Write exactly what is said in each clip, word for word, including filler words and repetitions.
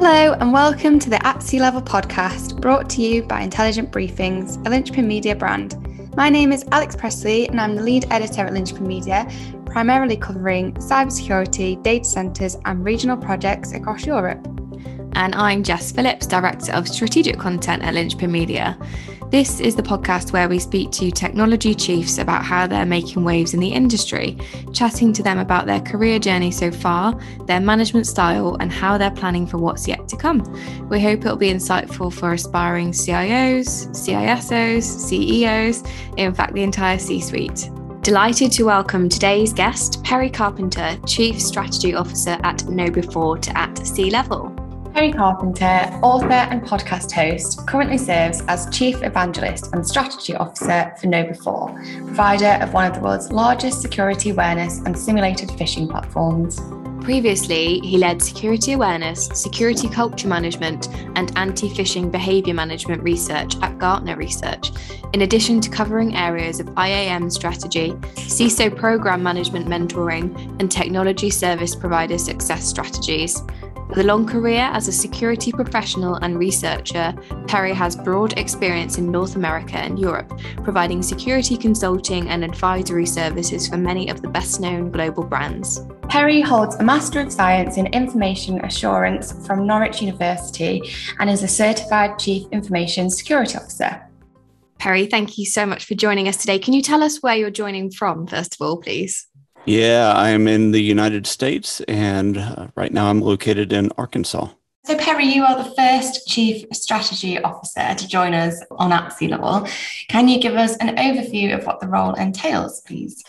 Hello and welcome to the At Sea Level podcast, brought to you by Intelligent Briefings, a Lynchpin Media brand. My name is Alex Presley and I'm the lead editor at Lynchpin Media, primarily covering cybersecurity, data centres and regional projects across Europe. And I'm Jess Phillips, Director of Strategic Content at Lynchpin Media. This is the podcast where we speak to technology chiefs about how they're making waves in the industry, chatting to them about their career journey so far, their management style, and how they're planning for what's yet to come. We hope it'll be insightful for aspiring C I Os, C I S Os, C E Os, in fact, the entire C-suite. Delighted to welcome today's guest, Perry Carpenter, Chief Strategy Officer at KnowBe four to At Sea Level. Perry Carpenter, author and podcast host, currently serves as Chief Evangelist and Strategy Officer for KnowBe four, provider of one of the world's largest security awareness and simulated phishing platforms. Previously, he led security awareness, security culture management, and anti-phishing behaviour management research at Gartner Research, in addition to covering areas of I A M strategy, C I S O programme management mentoring, and technology service provider success strategies. With a long career as a security professional and researcher, Perry has broad experience in North America and Europe, providing security consulting and advisory services for many of the best-known global brands. Perry holds a Master of Science in Information Assurance from Norwich University and is a Certified Chief Information Security Officer. Perry, thank you so much for joining us today. Can you tell us where you're joining from, first of all, please? Yeah, I'm in the United States, and uh, right now I'm located in Arkansas. So Perry, you are the first Chief Strategy Officer to join us on At Sea Level. Can you give us an overview of what the role entails, please?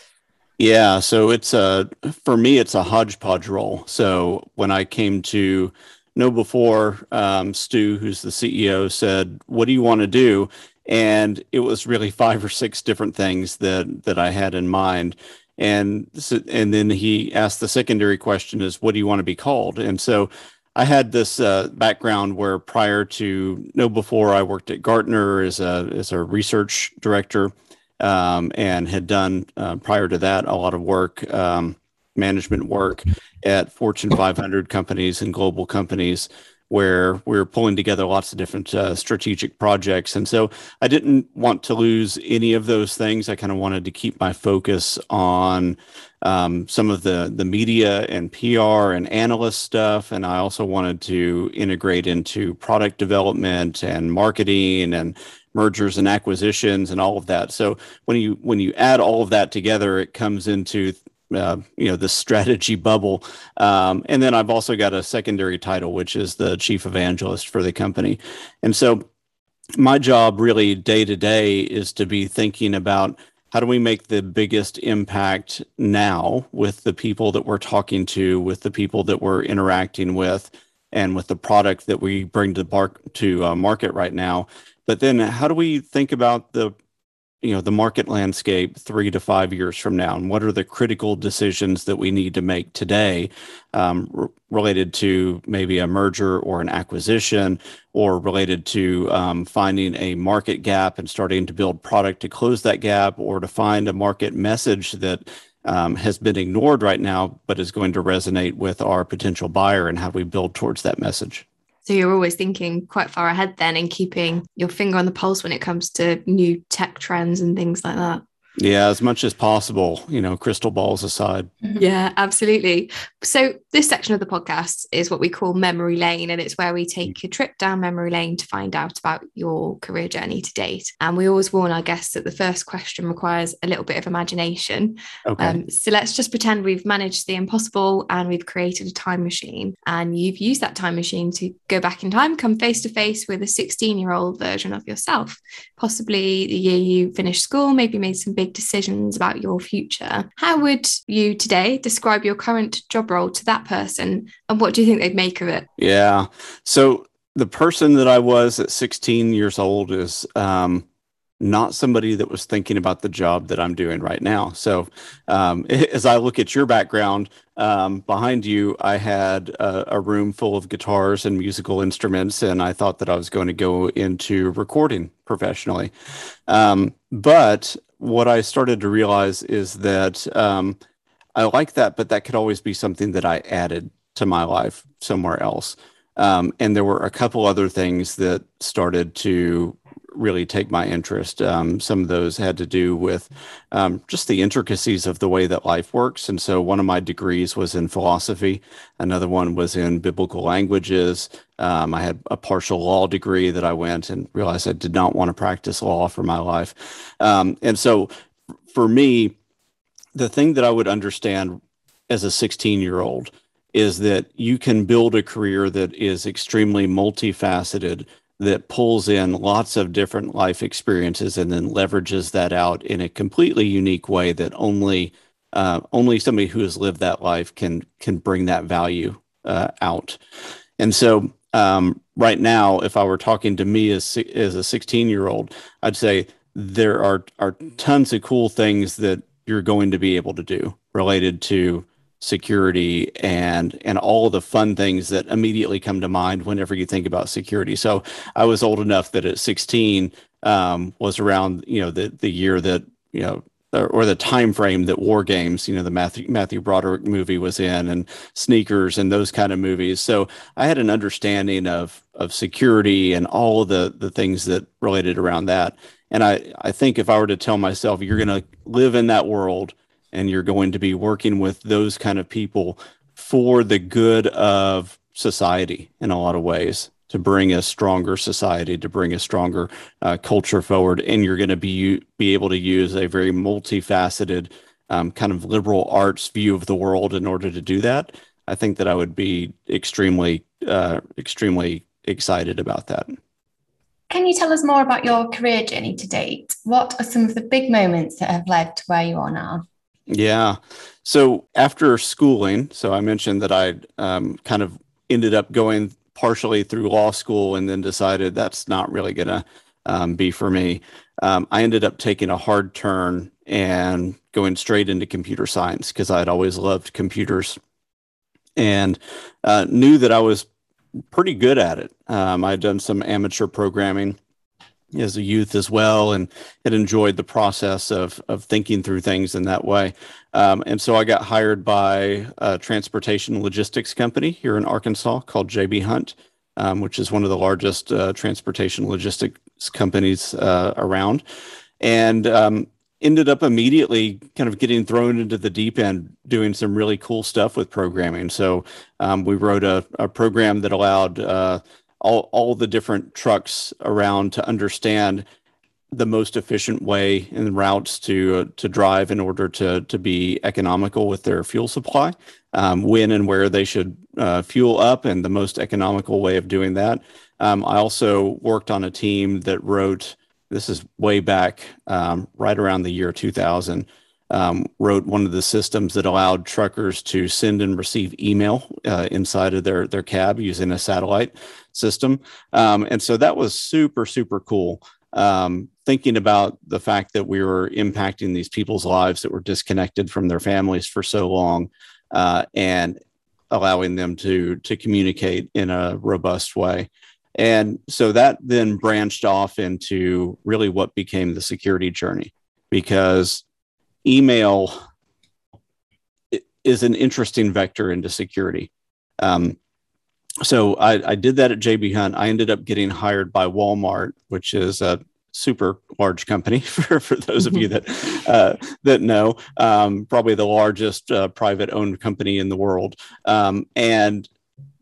Yeah, so it's a, for me, it's a hodgepodge role. So when I came to KnowBe four, um, Stu, who's the C E O, said, "What do you want to do?" And it was really five or six different things that that I had in mind. And so, and then he asked the secondary question is, what do you want to be called? And so I had this uh, background where prior to KnowBe four, I worked at Gartner as a as a research director um, and had done uh, prior to that a lot of work, um, management work at Fortune five hundred companies and global companies, where we were pulling together lots of different uh, strategic projects. And so I didn't want to lose any of those things. I kind of wanted to keep my focus on um, some of the, the media and P R and analyst stuff. And I also wanted to integrate into product development and marketing and mergers and acquisitions and all of that. So when you when you add all of that together, it comes into th- Uh, you know, the strategy bubble. Um, and then I've also got a secondary title, which is the chief evangelist for the company. And so my job really day to day is to be thinking about how do we make the biggest impact now with the people that we're talking to, with the people that we're interacting with, and with the product that we bring to, bar- to uh, market right now. But then how do we think about the you know, the market landscape three to five years from now, and what are the critical decisions that we need to make today um, r- related to maybe a merger or an acquisition, or related to um, finding a market gap and starting to build product to close that gap, or to find a market message that um, has been ignored right now, but is going to resonate with our potential buyer, and how we build towards that message. So you're always thinking quite far ahead then, and keeping your finger on the pulse when it comes to new tech trends and things like that. Yeah, as much as possible, you know, crystal balls aside. Yeah, absolutely. So this section of the podcast is what we call Memory Lane, and it's where we take a trip down memory lane to find out about your career journey to date. And we always warn our guests that the first question requires a little bit of imagination. Okay. Um, so let's just pretend we've managed the impossible and we've created a time machine, and you've used that time machine to go back in time, come face to face with a sixteen-year-old version of yourself, possibly the year you finished school, maybe made some big decisions about your future. How would you today describe your current job role to that person, and what do you think they'd make of it? Yeah. So the person that I was at sixteen years old is um, not somebody that was thinking about the job that I'm doing right now. So um, as I look at your background, um, behind you, I had a, a room full of guitars and musical instruments, and I thought that I was going to go into recording professionally. Um, but what I started to realize is that um, I like that, but that could always be something that I added to my life somewhere else. Um, and there were a couple other things that started to really take my interest. Um, some of those had to do with um, just the intricacies of the way that life works. And so one of my degrees was in philosophy. Another one was in biblical languages. Um, I had a partial law degree that I went and realized I did not want to practice law for my life. Um, and so for me, the thing that I would understand as a sixteen-year-old is that you can build a career that is extremely multifaceted, that pulls in lots of different life experiences and then leverages that out in a completely unique way that only uh, only somebody who has lived that life can can bring that value uh, out. And so um, right now, if I were talking to me as, as a sixteen-year-old, I'd say there are, are tons of cool things that you're going to be able to do related to security and and all of the fun things that immediately come to mind whenever you think about security. So I was old enough that at sixteen um, was around, you know, the the year that, you know, or, or the time frame that War Games, you know, the Matthew, Matthew Broderick movie was in, and Sneakers and those kind of movies. So I had an understanding of of security and all of the the things that related around that. And I, I think if I were to tell myself, you're going to live in that world and you're going to be working with those kind of people for the good of society in a lot of ways, to bring a stronger society, to bring a stronger uh, culture forward. And you're going to be be able to use a very multifaceted um, kind of liberal arts view of the world in order to do that. I think that I would be extremely, uh, extremely excited about that. Can you tell us more about your career journey to date? What are some of the big moments that have led to where you are now? Yeah. So after schooling, so I mentioned that I um, kind of ended up going partially through law school and then decided that's not really going to um, be for me. Um, I ended up taking a hard turn and going straight into computer science because I'd always loved computers and uh, knew that I was pretty good at it. Um, I'd done some amateur programming as a youth as well, and had enjoyed the process of of thinking through things in that way. Um, and so I got hired by a transportation logistics company here in Arkansas called J B Hunt, um, which is one of the largest uh, transportation logistics companies uh, around, and um, ended up immediately kind of getting thrown into the deep end, doing some really cool stuff with programming. So um, we wrote a, a program that allowed uh, all, all the different trucks around to understand the most efficient way and routes to uh, to drive in order to to be economical with their fuel supply, um, when and where they should uh, fuel up, and the most economical way of doing that. Um, I also worked on a team that wrote, this is way back, um, right around the year two thousand, um, wrote one of the systems that allowed truckers to send and receive email uh, inside of their, their cab using a satellite system. Um, and so that was super, super cool. Um, thinking about the fact that we were impacting these people's lives that were disconnected from their families for so long, uh, and allowing them to, to communicate in a robust way. And so that then branched off into really what became the security journey, because email is an interesting vector into security. Um, so I, I did that at J B Hunt. I ended up getting hired by Walmart, which is a super large company for, for those of you that uh, that know, um, probably the largest uh, private-owned company in the world. Um, and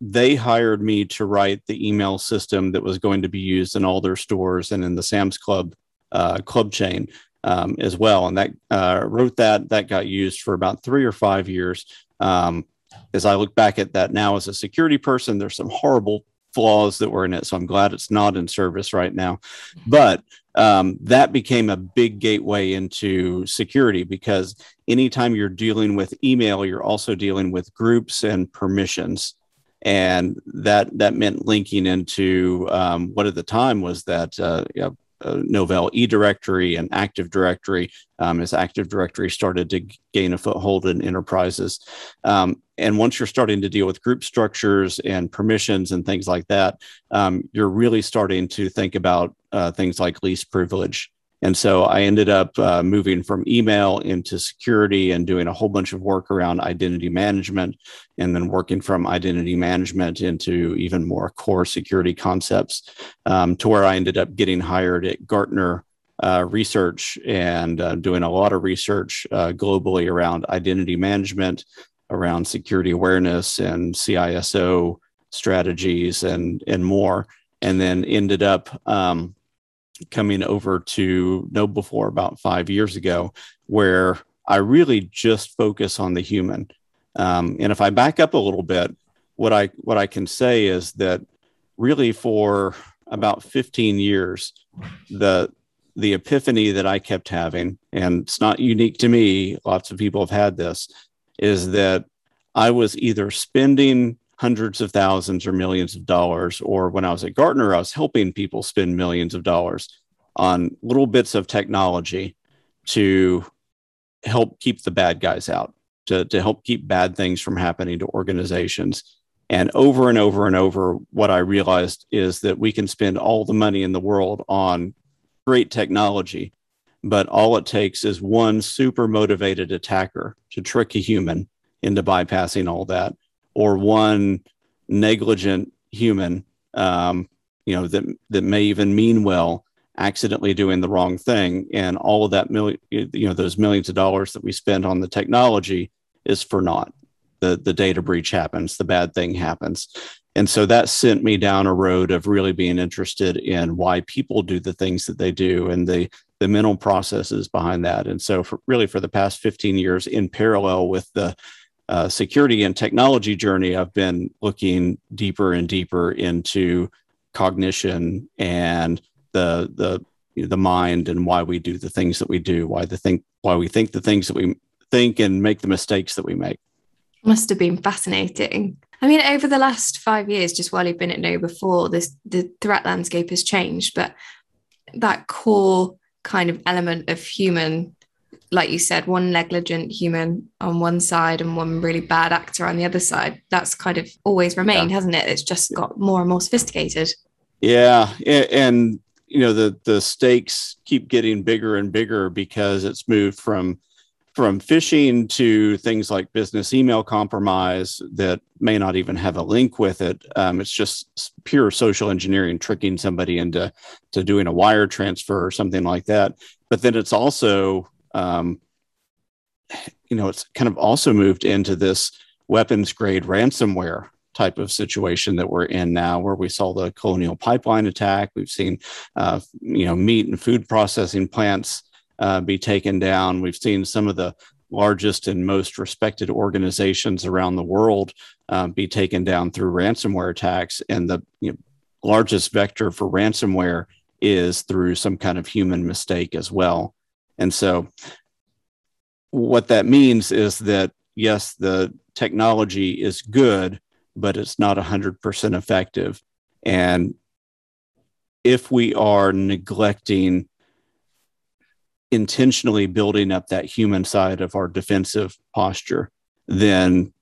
they hired me to write the email system that was going to be used in all their stores and in the Sam's Club uh, club chain um, as well. And that uh, wrote that, that got used for about three or five years. Um, as I look back at that now as a security person, there's some horrible flaws that were in it. So I'm glad it's not in service right now. But um, that became a big gateway into security, because anytime you're dealing with email, you're also dealing with groups and permissions. And that that meant linking into um, what at the time was that uh, you know, uh, Novell eDirectory and Active Directory, um, as Active Directory started to gain a foothold in enterprises. Um, and once you're starting to deal with group structures and permissions and things like that, um, you're really starting to think about uh, things like least privilege And so I ended up uh, moving from email into security and doing a whole bunch of work around identity management, and then working from identity management into even more core security concepts, um, to where I ended up getting hired at Gartner uh, Research and uh, doing a lot of research uh, globally around identity management, around security awareness and C I S O strategies and, and more, and then ended up... Um, coming over to KnowBe four about five years ago, where I really just focus on the human. Um, and if I back up a little bit, what I what I can say is that really for about fifteen years, the the epiphany that I kept having, and it's not unique to me, lots of people have had this, is that I was either spending hundreds of thousands or millions of dollars, or when I was at Gartner, I was helping people spend millions of dollars on little bits of technology to help keep the bad guys out, to, to help keep bad things from happening to organizations. And over and over and over, what I realized is that we can spend all the money in the world on great technology, but all it takes is one super motivated attacker to trick a human into bypassing all that, or one negligent human, um, you know, that that may even mean well, accidentally doing the wrong thing, and all of that million, you know, those millions of dollars that we spend on the technology is for naught. The the data breach happens, the bad thing happens, and so that sent me down a road of really being interested in why people do the things that they do and the the mental processes behind that. And so, for, really, for the past fifteen years, in parallel with the Uh, security and technology journey, I've been looking deeper and deeper into cognition and the the you know, the mind and why we do the things that we do, why the think why we think the things that we think and make the mistakes that we make. Must have been fascinating. I mean, over the last five years, just while you've been at KnowBe four, this the threat landscape has changed, but that core kind of element of human, like you said, one negligent human on one side and one really bad actor on the other side, that's kind of always remained, yeah. hasn't it? It's just got more and more sophisticated. Yeah. And, you know, the, the stakes keep getting bigger and bigger because it's moved from, from phishing to things like business email compromise that may not even have a link with it. Um, it's just pure social engineering, tricking somebody into to doing a wire transfer or something like that. But then it's also... Um, you know, it's kind of also moved into this weapons grade ransomware type of situation that we're in now, where we saw the Colonial Pipeline attack. We've seen, uh, you know, meat and food processing plants uh, be taken down. We've seen some of the largest and most respected organizations around the world uh, be taken down through ransomware attacks. And the you know, largest vector for ransomware is through some kind of human mistake as well. And so what that means is that, yes, the technology is good, but it's not one hundred percent effective. And if we are neglecting intentionally building up that human side of our defensive posture, then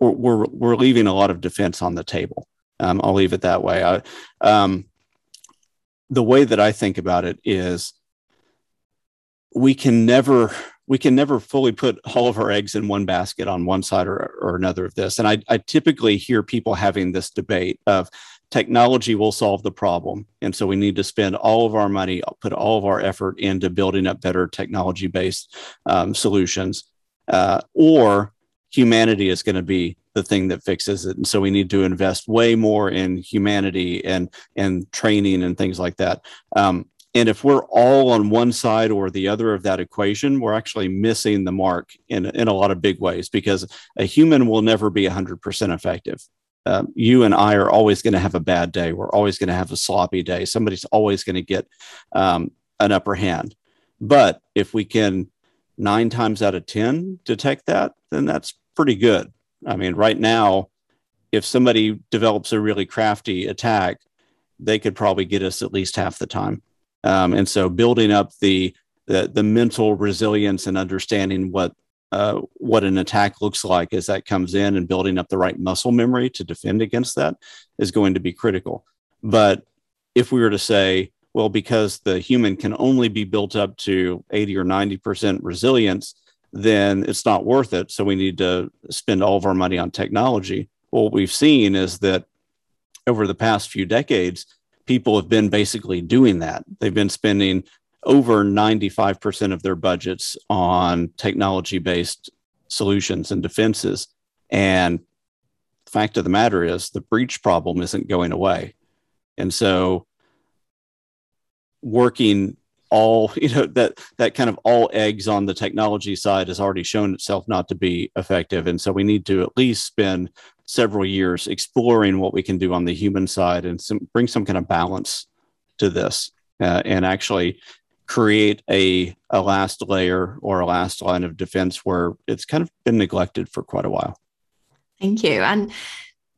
we're, we're leaving a lot of defense on the table. Um, I'll leave it that way. I, um, the way that I think about it is, we can never we can never fully put all of our eggs in one basket on one side or, or another of this. And I, I typically hear people having this debate of technology will solve the problem. And so we need to spend all of our money, put all of our effort into building up better technology-based um, solutions, uh, or humanity is going to be the thing that fixes it. And so we need to invest way more in humanity and, and training and things like that. Um, And if we're all on one side or the other of that equation, we're actually missing the mark in, in a lot of big ways, because a human will never be one hundred percent effective. Um, you and I are always going to have a bad day. We're always going to have a sloppy day. Somebody's always going to get um, an upper hand. But if we can nine times out of ten detect that, then that's pretty good. I mean, right now, if somebody develops a really crafty attack, they could probably get us at least half the time. Um, and so building up the, the the mental resilience and understanding what uh, what an attack looks like as that comes in, and building up the right muscle memory to defend against that is going to be critical. But if we were to say, Well, because the human can only be built up to eighty or ninety percent resilience, then it's not worth it. So we need to spend all of our money on technology. Well, what we've seen is that over the past few decades, people have been basically doing that. They've been spending over ninety-five percent of their budgets on technology-based solutions and defenses. And the fact of the matter is the breach problem isn't going away. And so working all, you know, that that kind of all eggs on the technology side has already shown itself not to be effective. And so we need to at least spend several years exploring what we can do on the human side and some, bring some kind of balance to this uh, and actually create a, a last layer or a last line of defense where it's kind of been neglected for quite a while. Thank you. And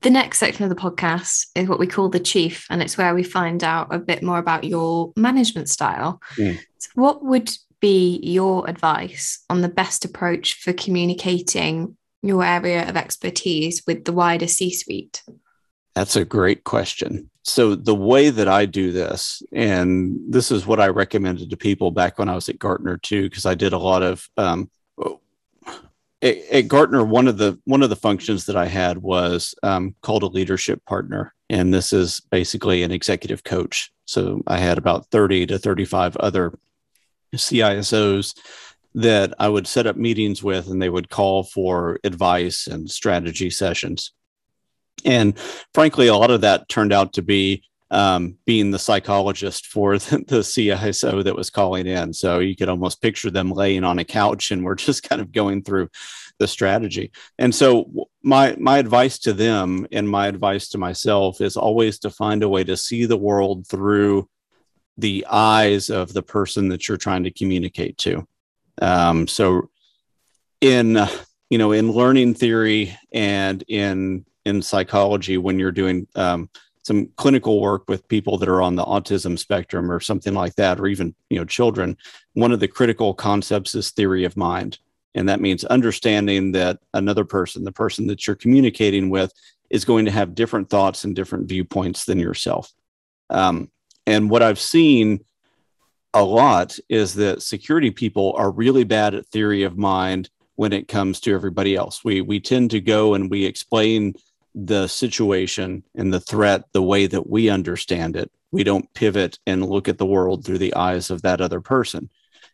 the next section of the podcast is what we call the chief, and it's where we find out a bit more about your management style. Mm. So what would be your advice on the best approach for communicating your area of expertise with the wider C-suite? That's a great question. So the way that I do this, and this is what I recommended to people back when I was at Gartner too, because I did a lot of um, at Gartner, one of the one of the functions that I had was um, called a leadership partner, and this is basically an executive coach. So I had about thirty to thirty-five other C I S Os that I would set up meetings with, and they would call for advice and strategy sessions. And frankly, a lot of that turned out to be um, being the psychologist for the, the C I S O that was calling in. So you could almost picture them laying on a couch and we're just kind of going through the strategy. And so my, my advice to them and my advice to myself is always to find a way to see the world through the eyes of the person that you're trying to communicate to. Um, so in, you know, in learning theory and in, in psychology, when you're doing, um, some clinical work with people that are on the autism spectrum or something like that, or even, you know, children, one of the critical concepts is theory of mind. And that means understanding that another person, the person that you're communicating with, is going to have different thoughts and different viewpoints than yourself. Um, and what I've seen a lot is that security people are really bad at theory of mind when it comes to everybody else. We, we tend to go and we explain the situation and the threat the way that we understand it. We don't pivot and look at the world through the eyes of that other person.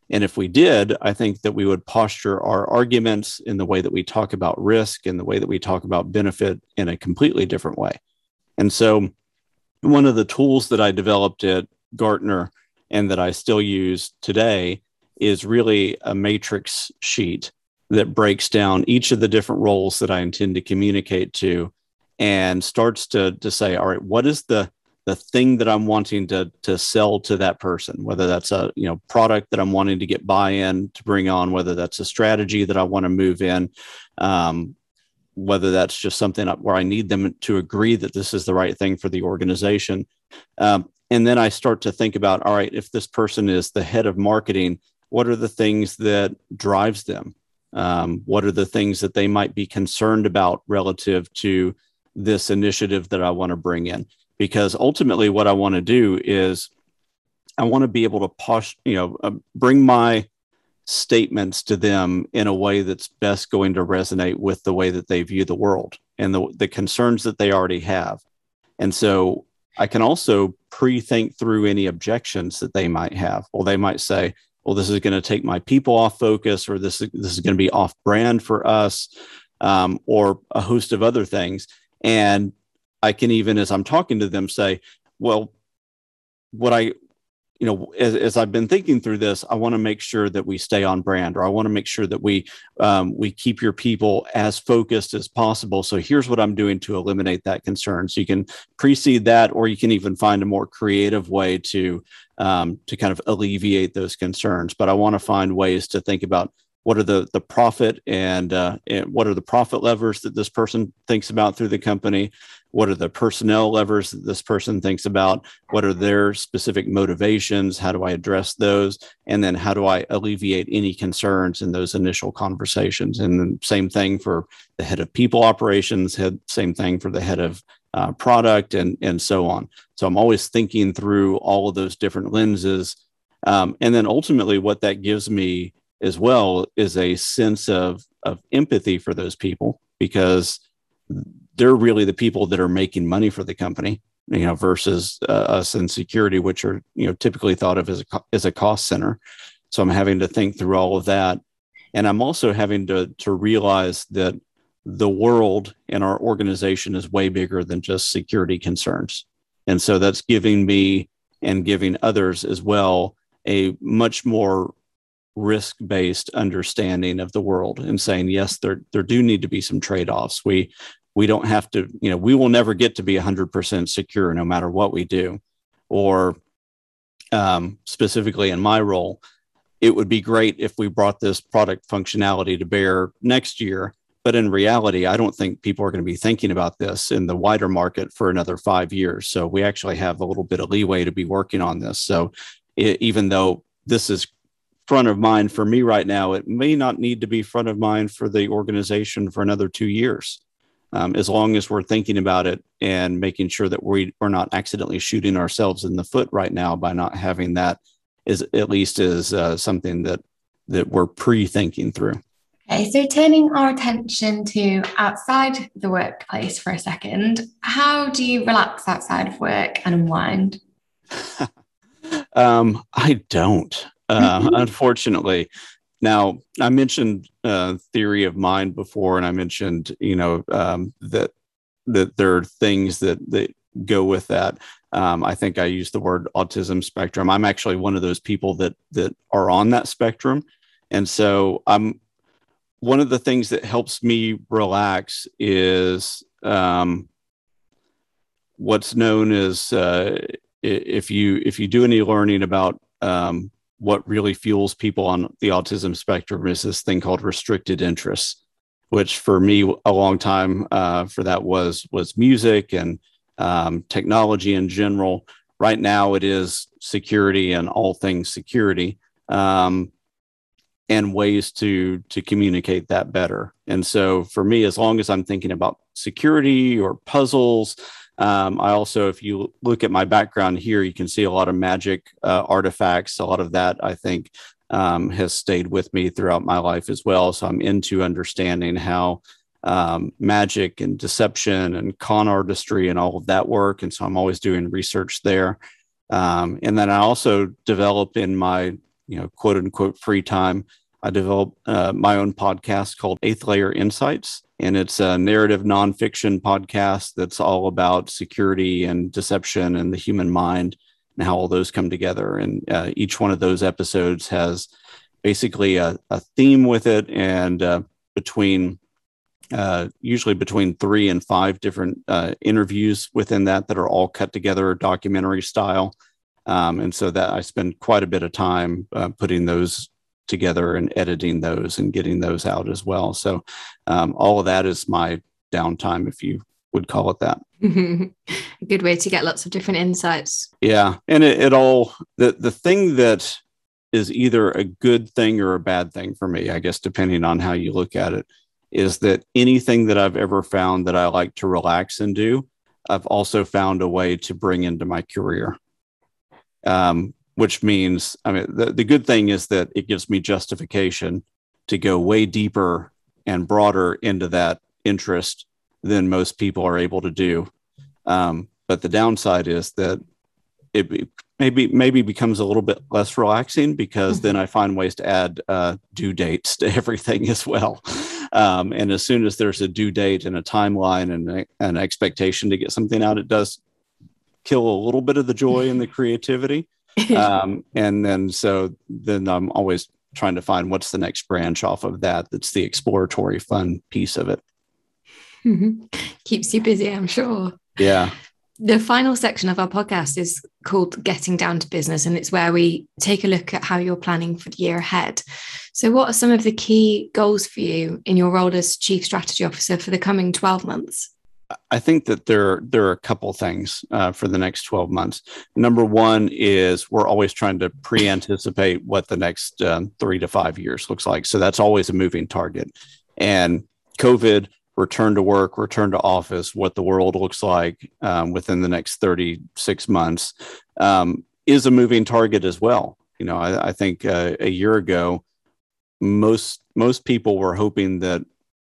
And if we did, I think that we would posture our arguments in the way that we talk about risk and the way that we talk about benefit in a completely different way. And so one of the tools that I developed at Gartner and that I still use today is really a matrix sheet that breaks down each of the different roles that I intend to communicate to, and starts to, to say, all right, what is the, the thing that I'm wanting to, to sell to that person? Whether that's a you know product that I'm wanting to get buy-in to bring on, whether that's a strategy that I want to move in, um, whether that's just something where I need them to agree that this is the right thing for the organization. Um, and then I start to think about, all right, if this person is the head of marketing, what are the things that drives them? Um, what are the things that they might be concerned about relative to this initiative that I want to bring in? Because ultimately what I want to do is I want to be able to posh, you know, uh, bring my statements to them in a way that's best going to resonate with the way that they view the world and the, the concerns that they already have. And so I can also pre-think through any objections that they might have. Well, they might say, well, this is going to take my people off focus, or this, this is going to be off brand for us, um, or a host of other things. And I can even, as I'm talking to them, say, well, what I, you know, as, as I've been thinking through this, I want to make sure that we stay on brand, or I want to make sure that we, um, we keep your people as focused as possible. So here's what I'm doing to eliminate that concern. So you can precede that, or you can even find a more creative way to, um, to kind of alleviate those concerns. But I want to find ways to think about, what are the the profit and, uh, and what are the profit levers that this person thinks about through the company? What are the personnel levers that this person thinks about? What are their specific motivations? How do I address those? And then how do I alleviate any concerns in those initial conversations? And same thing for the head of people operations, head, same thing for the head of uh, product and, and so on. So I'm always thinking through all of those different lenses. Um, and then ultimately what that gives me as well is a sense of, of empathy for those people, because they're really the people that are making money for the company, you know, versus uh, us in security, which are, you know, typically thought of as a, co- as a cost center. So I'm having to think through all of that. And I'm also having to, to realize that the world and our organization is way bigger than just security concerns. And so that's giving me and giving others as well a much more risk-based understanding of the world and saying, yes, there, there do need to be some trade-offs. We, we don't have to, you know, we will never get to be one hundred percent secure no matter what we do. Or um, specifically in my role, it would be great if we brought this product functionality to bear next year. But in reality, I don't think people are going to be thinking about this in the wider market for another five years. So we actually have a little bit of leeway to be working on this. So it, even though this is front of mind for me right now, it may not need to be front of mind for the organization for another two years, um, as long as we're thinking about it and making sure that we are not accidentally shooting ourselves in the foot right now by not having that, is at least is uh, something that that we're pre-thinking through. Okay, so turning our attention to outside the workplace for a second, how do you relax outside of work and unwind? um, I don't, uh, unfortunately. Now, I mentioned uh, theory of mind before, and I mentioned, you know, um, that that there are things that, that go with that. Um, I think I used the word autism spectrum. I'm actually one of those people that that are on that spectrum, and so I'm. One of the things that helps me relax is um, what's known as uh, if you if you do any learning about um, what really fuels people on the autism spectrum is this thing called restricted interests, which for me a long time uh, for that was was music and um, technology in general. Right now it is security and all things security. Um, and ways to to communicate that better. And so for me, as long as I'm thinking about security or puzzles, um, I also, if you look at my background here, you can see a lot of magic uh, artifacts. A lot of that, I think, um, has stayed with me throughout my life as well. So I'm into understanding how um, magic and deception and con artistry and all of that work. And so I'm always doing research there. Um, and then I also develop in my you know, quote unquote free time. I developed uh, my own podcast called Eighth Layer Insights, and it's a narrative nonfiction podcast that's all about security and deception and the human mind and how all those come together. And uh, each one of those episodes has basically a, a theme with it, and uh, between uh, usually between three and five different uh, interviews within that that are all cut together documentary style. Um, and so that I spend quite a bit of time uh, putting those together and editing those and getting those out as well. So um, all of that is my downtime, if you would call it that. A good way to get lots of different insights. Yeah. And it, it all, the, the thing that is either a good thing or a bad thing for me, I guess, depending on how you look at it, is that anything that I've ever found that I like to relax and do, I've also found a way to bring into my career. Um, which means, I mean, the, the good thing is that it gives me justification to go way deeper and broader into that interest than most people are able to do. Um, but the downside is that it be, maybe maybe becomes a little bit less relaxing, because mm-hmm. then I find ways to add uh, due dates to everything as well. Um, and as soon as there's a due date and a timeline and an expectation to get something out, it does kill a little bit of the joy and the creativity. Um, and then, so then I'm always trying to find what's the next branch off of that. That's the exploratory fun piece of it. Mm-hmm. Keeps you busy, I'm sure. Yeah. The final section of our podcast is called Getting Down to Business, and it's where we take a look at how you're planning for the year ahead. So what are some of the key goals for you in your role as Chief Strategy Officer for the coming twelve months? I think that there, there are a couple things uh, for the next twelve months. Number one is we're always trying to pre-anticipate what the next um, three to five years looks like. So that's always a moving target. And COVID, return to work, return to office, what the world looks like um, within the next thirty-six months um, is a moving target as well. You know, I, I think uh, a year ago, most most people were hoping that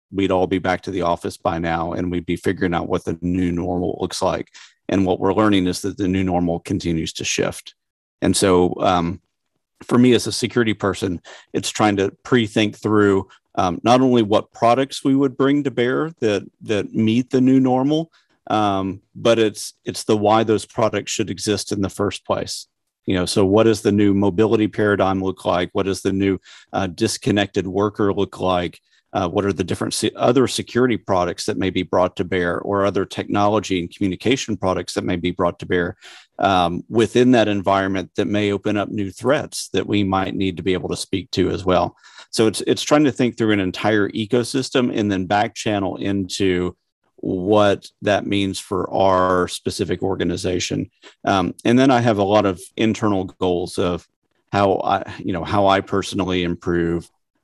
we'd all be back to the office by now and we'd be figuring out what the new normal looks like. And what we're learning is that the new normal continues to shift. And so um, for me as a security person, it's trying to pre-think through Um, not only what products we would bring to bear that that meet the new normal, um, but it's it's the why those products should exist in the first place. You know, so what does the new mobility paradigm look like? What does the new uh, disconnected worker look like? Uh, what are the different se- other security products that may be brought to bear, or other technology and communication products that may be brought to bear um, within that environment that may open up new threats that we might need to be able to speak to as well? So it's it's trying to think through an entire ecosystem and then back channel into what that means for our specific organization. Um, and then I have a lot of internal goals of how I, you know, how I personally improve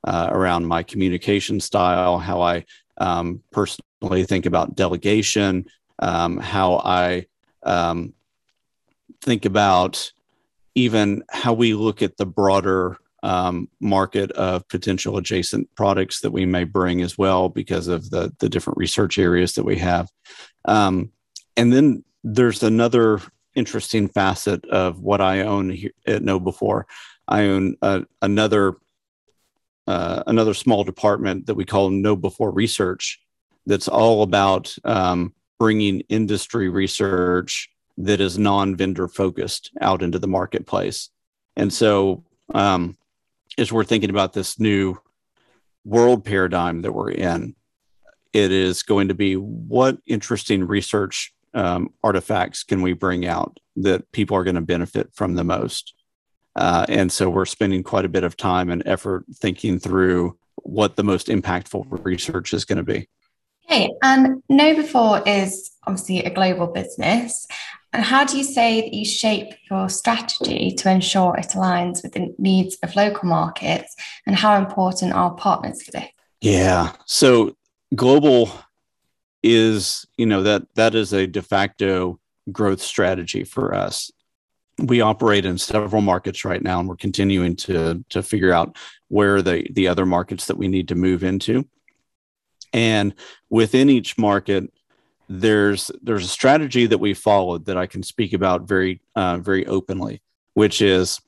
Uh, around my communication style, how I um, personally think about delegation, um, how I um, think about even how we look at the broader um, market of potential adjacent products that we may bring as well because of the, the different research areas that we have. Um, and then there's another interesting facet of what I own here at KnowBe four. I own uh, another Uh, another small department that we call KnowBe four Research that's all about um, bringing industry research that is non-vendor focused out into the marketplace. And so um, as we're thinking about this new world paradigm that we're in, it is going to be what interesting research um, artifacts can we bring out that people are going to benefit from the most? Uh, and so we're spending quite a bit of time and effort thinking through what the most impactful research is going to be. Okay, and KnowBe four is obviously a global business. And how do you say that you shape your strategy to ensure it aligns with the needs of local markets? And how important are partners for this? Yeah, so global is, you know, that that is a de facto growth strategy for us. We operate in several markets right now, and we're continuing to, to figure out where the, the other markets that we need to move into. And within each market, there's there's a strategy that we followed that I can speak about very, uh, very openly, which is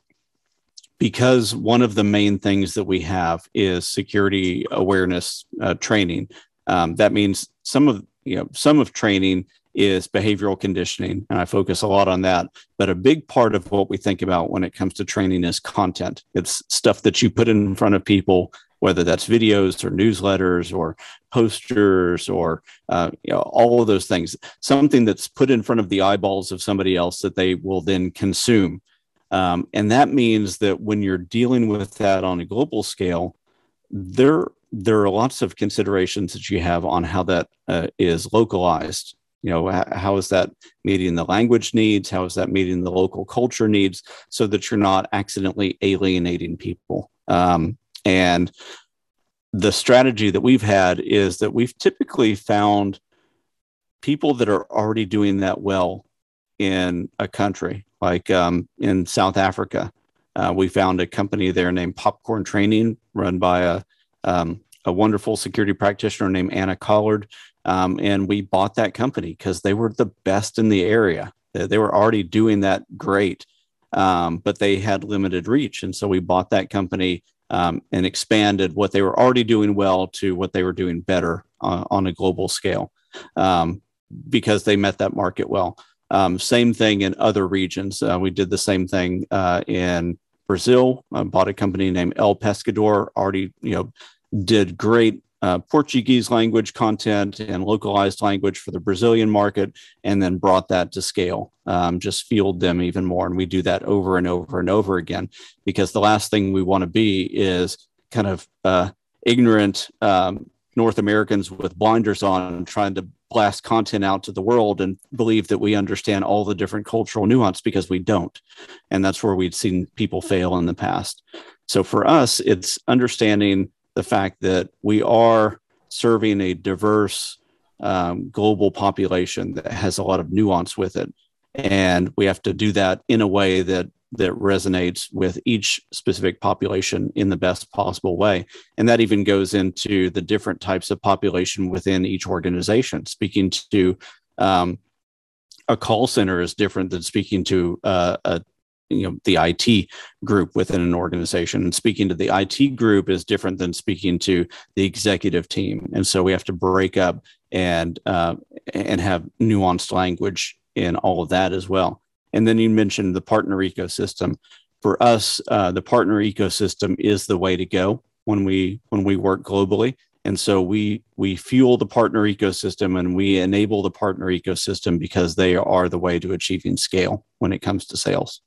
because one of the main things that we have is security awareness uh, training. Um, that means some of you know some of training is behavioral conditioning, and I focus a lot on that. But a big part of what we think about when it comes to training is content. It's stuff that you put in front of people, whether that's videos or newsletters or posters or uh, you know, all of those things, something that's put in front of the eyeballs of somebody else that they will then consume. Um, and that means that when you're dealing with that on a global scale, there, there are lots of considerations that you have on how that uh, is localized. You know, how is that meeting the language needs? How is that meeting the local culture needs so that you're not accidentally alienating people? Um, and the strategy that we've had is that we've typically found people that are already doing that well in a country, like um, in South Africa. Uh, we found a company there named Popcorn Training, run by a, um, a wonderful security practitioner named Anna Collard. Um, and we bought that company because they were the best in the area. They, they were already doing that great, um, but they had limited reach. And so we bought that company um, and expanded what they were already doing well to what they were doing better uh, on a global scale um, because they met that market well. Um, same thing in other regions. Uh, we did the same thing uh, in Brazil. I bought a company named El Pescador, already, you know, did great uh, Portuguese language content and localized language for the Brazilian market, and then brought that to scale, um, just fueled them even more. And we do that over and over and over again, because the last thing we want to be is kind of uh, ignorant um, North Americans with blinders on and trying to blast content out to the world and believe that we understand all the different cultural nuance, because we don't. And that's where we'd seen people fail in the past. So for us, it's understanding the fact that we are serving a diverse um, global population that has a lot of nuance with it. And we have to do that in a way that that resonates with each specific population in the best possible way. And that even goes into the different types of population within each organization. Speaking to um, a call center is different than speaking to uh, a you know, the I T group within an organization. And speaking to the I T group is different than speaking to the executive team. And so we have to break up and uh, and have nuanced language in all of that as well. And then you mentioned the partner ecosystem. For us, uh, the partner ecosystem is the way to go when we when we work globally. And so we we fuel the partner ecosystem and we enable the partner ecosystem, because they are the way to achieving scale when it comes to sales.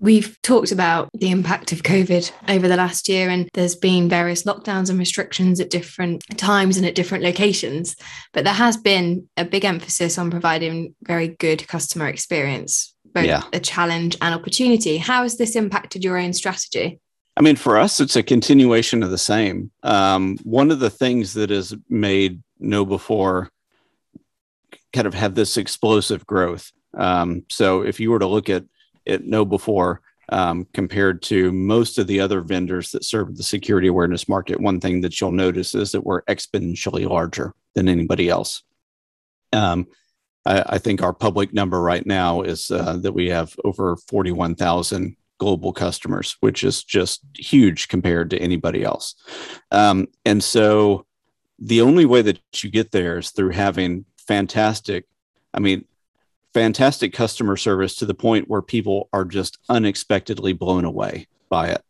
We've talked about the impact of COVID over the last year, and there's been various lockdowns and restrictions at different times and at different locations. But there has been a big emphasis on providing very good customer experience, both yeah. a challenge and opportunity. How has this impacted your own strategy? I mean, for us, it's a continuation of the same. Um, one of the things that has made KnowBe four kind of have this explosive growth. Um, so if you were to look at at KnowBe four um, compared to most of the other vendors that serve the security awareness market, one thing that you'll notice is that we're exponentially larger than anybody else. Um, I, I think our public number right now is uh, that we have over forty-one thousand global customers, which is just huge compared to anybody else. Um, and so the only way that you get there is through having fantastic, I mean, fantastic customer service, to the point where people are just unexpectedly blown away by it.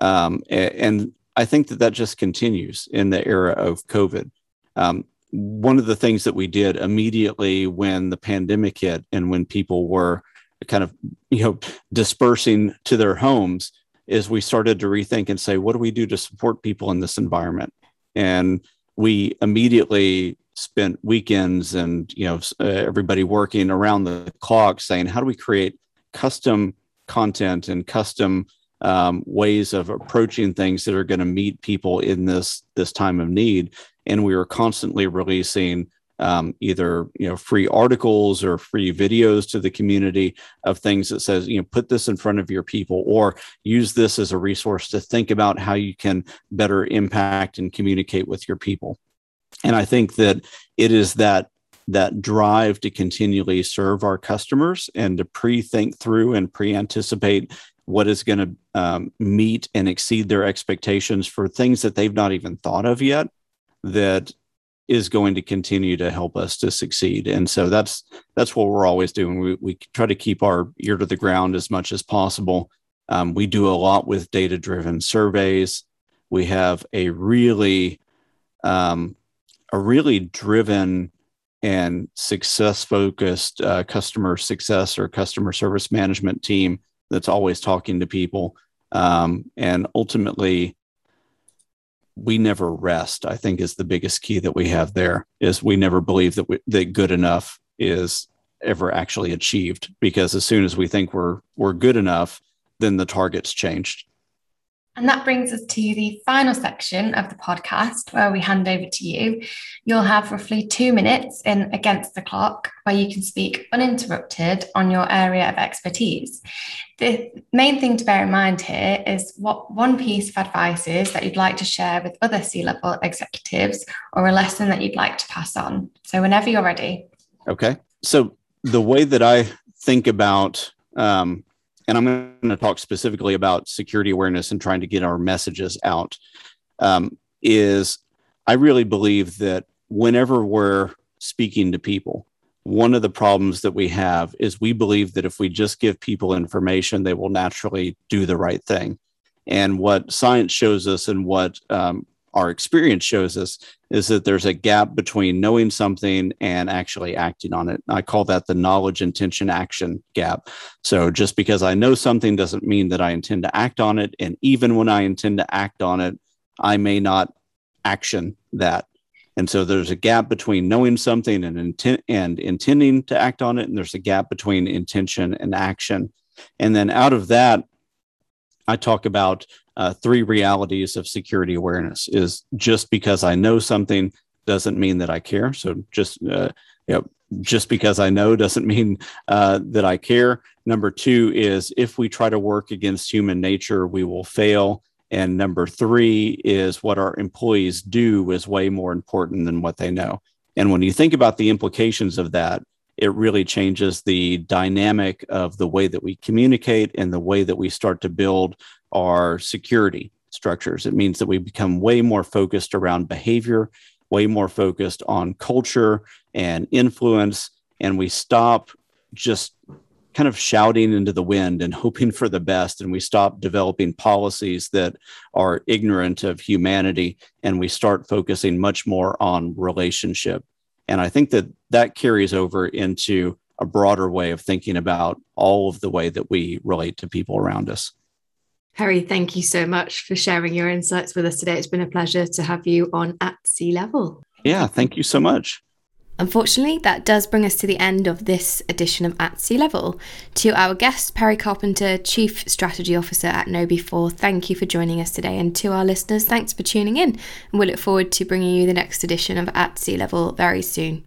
Um, and I think that that just continues in the era of COVID. Um, one of the things that we did immediately when the pandemic hit and when people were kind of, you know, dispersing to their homes, is we started to rethink and say, what do we do to support people in this environment? And we immediately spent weekends and, you know, uh, everybody working around the clock saying, how do we create custom content and custom um, ways of approaching things that are going to meet people in this, this time of need? And we were constantly releasing um, either, you know, free articles or free videos to the community of things that says, you know, put this in front of your people, or use this as a resource to think about how you can better impact and communicate with your people. And I think that it is that that drive to continually serve our customers and to pre-think through and pre-anticipate what is going to um, meet and exceed their expectations for things that they've not even thought of yet, that is going to continue to help us to succeed. And so that's that's what we're always doing. We, we try to keep our ear to the ground as much as possible. Um, we do a lot with data-driven surveys. We have a really... Um, a really driven and success-focused uh, customer success or customer service management team that's always talking to people. Um, and ultimately, we never rest, I think, is the biggest key that we have there, is we never believe that, we, that good enough is ever actually achieved, because as soon as we think we're we're good enough, then the target's changed. And that brings us to the final section of the podcast, where we hand over to you. You'll have roughly two minutes in Against the Clock, where you can speak uninterrupted on your area of expertise. The main thing to bear in mind here is what one piece of advice is that you'd like to share with other C-level executives, or a lesson that you'd like to pass on. So whenever you're ready. Okay. So the way that I think about... Um, And I'm going to talk specifically about security awareness and trying to get our messages out, um, is I really believe that whenever we're speaking to people, one of the problems that we have is we believe that if we just give people information, they will naturally do the right thing. And what science shows us, and what um, our experience shows us, is that there's a gap between knowing something and actually acting on it. I call that the knowledge, intention, action gap. So just because I know something doesn't mean that I intend to act on it. And even when I intend to act on it, I may not action that. And so there's a gap between knowing something and intent and intending to act on it. And there's a gap between intention and action. And then out of that, I talk about uh, three realities of security awareness. Is just because I know something doesn't mean that I care. So just, uh, you know, just because I know doesn't mean uh, that I care. Number two is, if we try to work against human nature, we will fail. And number three is, what our employees do is way more important than what they know. And when you think about the implications of that, it really changes the dynamic of the way that we communicate and the way that we start to build our security structures. It means that we become way more focused around behavior, way more focused on culture and influence, and we stop just kind of shouting into the wind and hoping for the best. And we stop developing policies that are ignorant of humanity, and we start focusing much more on relationship. And I think that that carries over into a broader way of thinking about all of the way that we relate to people around us. Perry, thank you so much for sharing your insights with us today. It's been a pleasure to have you on At Sea Level. Yeah, thank you so much. Unfortunately, that does bring us to the end of this edition of At Sea Level. To our guest, Perry Carpenter, Chief Strategy Officer at KnowBe four, thank you for joining us today. And to our listeners, thanks for tuning in. And we look forward to bringing you the next edition of At Sea Level very soon.